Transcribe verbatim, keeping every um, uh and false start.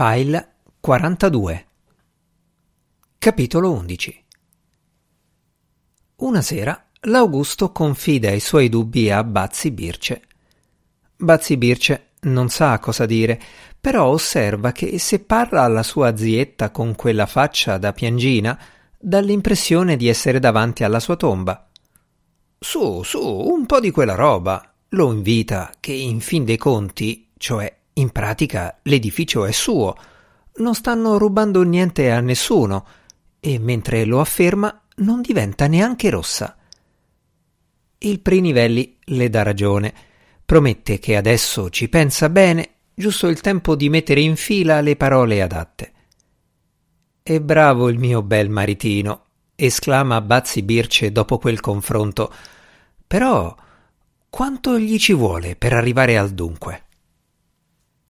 File quarantadue. Capitolo undici. Una sera l'Augusto confida i suoi dubbi a Bazibirce. Bazibirce non sa cosa dire, però osserva che se parla alla sua zietta con quella faccia da piangina, dà l'impressione di essere davanti alla sua tomba. Su, su, un po' di quella roba, lo invita, che in fin dei conti, cioè in pratica l'edificio è suo, non stanno rubando niente a nessuno, e mentre lo afferma non diventa neanche rossa. Il Prinivelli le dà ragione, promette che adesso ci pensa bene, giusto il tempo di mettere in fila le parole adatte. «E bravo il mio bel maritino!» esclama Bazibirce dopo quel confronto. «Però quanto gli ci vuole per arrivare al dunque?»